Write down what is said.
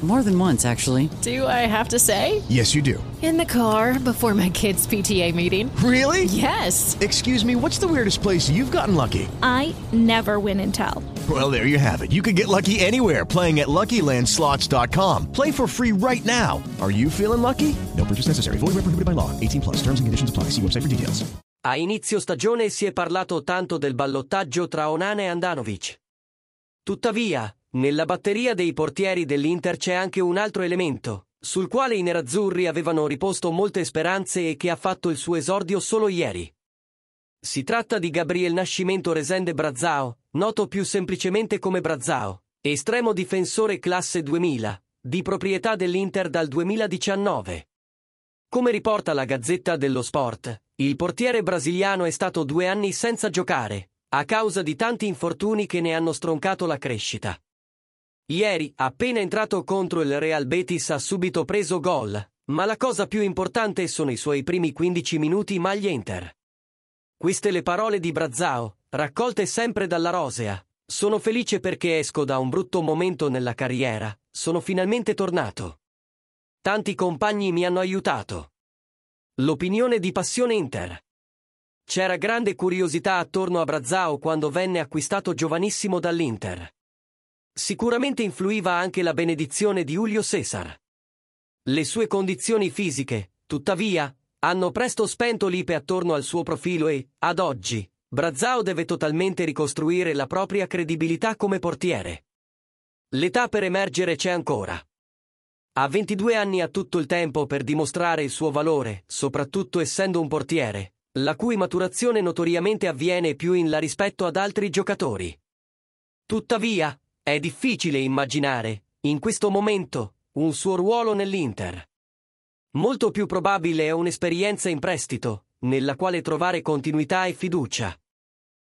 More than once, actually. Do I have to say? Yes, you do. In the car before my kids' PTA meeting. Really? Yes. Excuse me, what's the weirdest place you've gotten lucky? I never win and tell. Well, there you have it. You can get lucky anywhere, playing at LuckyLandSlots.com. Play for free right now. Are you feeling lucky? No purchase necessary. Void where prohibited by law. 18+. Terms and conditions apply. See website for details. A inizio stagione si è parlato tanto del ballottaggio tra Onana e Andanovic. Tuttavia, nella batteria dei portieri dell'Inter c'è anche un altro elemento, sul quale i nerazzurri avevano riposto molte speranze e che ha fatto il suo esordio solo ieri. Si tratta di Gabriel Nascimento Resende Brazão, noto più semplicemente come Brazão, estremo difensore classe 2000, di proprietà dell'Inter dal 2019. Come riporta la Gazzetta dello Sport, il portiere brasiliano è stato 2 anni senza giocare, a causa di tanti infortuni che ne hanno stroncato la crescita. Ieri, appena entrato contro il Real Betis, ha subito preso gol, ma la cosa più importante sono i suoi primi 15 minuti maglia Inter. Queste le parole di Brazão, raccolte sempre dalla Rosea. Sono felice perché esco da un brutto momento nella carriera, sono finalmente tornato. Tanti compagni mi hanno aiutato. L'opinione di Passione Inter. C'era grande curiosità attorno a Brazão quando venne acquistato giovanissimo dall'Inter. Sicuramente influiva anche la benedizione di Julio César. Le sue condizioni fisiche, tuttavia, hanno presto spento l'ipe attorno al suo profilo e, ad oggi, Brazão deve totalmente ricostruire la propria credibilità come portiere. L'età per emergere c'è ancora. A 22 anni ha tutto il tempo per dimostrare il suo valore, soprattutto essendo un portiere, la cui maturazione notoriamente avviene più in là rispetto ad altri giocatori. Tuttavia, è difficile immaginare, in questo momento, un suo ruolo nell'Inter. Molto più probabile è un'esperienza in prestito, nella quale trovare continuità e fiducia.